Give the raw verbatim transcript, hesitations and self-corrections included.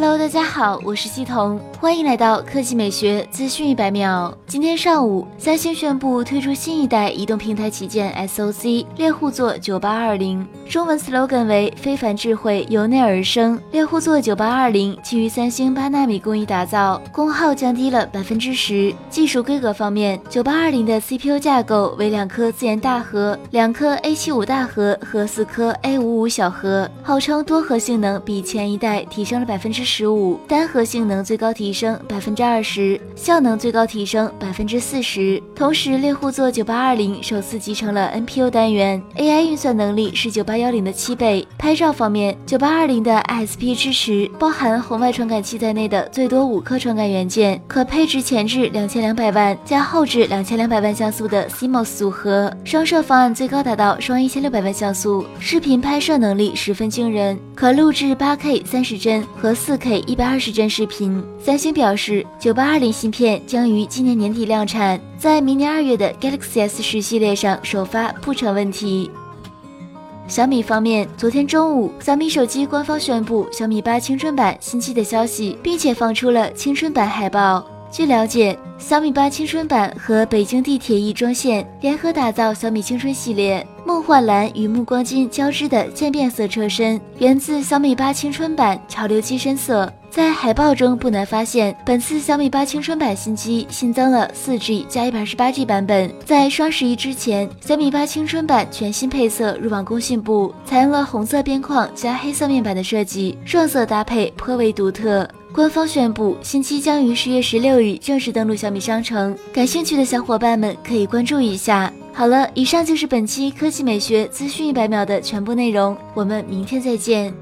Hello， 大家好，我是西彤，欢迎来到科技美学资讯一百秒。今天上午，三星宣布推出新一代移动平台旗舰 S O C， 猎户座九八二零，中文 slogan 为非凡智慧由内而生。猎户座九八二零基于三星八纳米工艺打造，功耗降低了 百分之十。技术规格方面 ，九八二零 的 C P U 架构为两颗自研大核、两颗 A七十五 大核和四颗 A五十五 小核，号称多核性能比前一代提升了 百分之十五，单核性能最高提升 百分之二十， 效能最高提升 百分之四十。 同时，猎户座九八二零首次集成了 N P U 单元， A I 运算能力是九八一零的七倍。拍照方面 ,九八二零 的 I S P 支持，包含红外传感器在内的最多五颗传感元件，可配置前置两千两百万加后置两千两百万像素的 C M O S 组合，双摄方案最高达到双一千六百万像素，视频拍摄能力十分惊人，可录制 八K 三十帧和 四K 一百二十帧视频。三星表示，九八二零芯片将于今年年底量产，在明年二月的 Galaxy S 十 系列上首发不成问题。小米方面，昨天中午，小米手机官方宣布小米八青春版新机的消息，并且放出了青春版海报。据了解，小米八青春版和北京地铁亦庄线联合打造小米青春系列，梦幻蓝与暮光金交织的渐变色车身源自小米八青春版潮流机身色。在海报中不难发现，本次小米八青春版新机新增了 四 G 加 一百二十八 G 版本。在双十一之前，小米八青春版全新配色入网工信部，采用了红色边框加黑色面板的设计，双色搭配颇为独特。官方宣布，新机将于十月十六日正式登陆小米商城，感兴趣的小伙伴们可以关注一下。好了，以上就是本期科技美学资讯一百秒的全部内容，我们明天再见。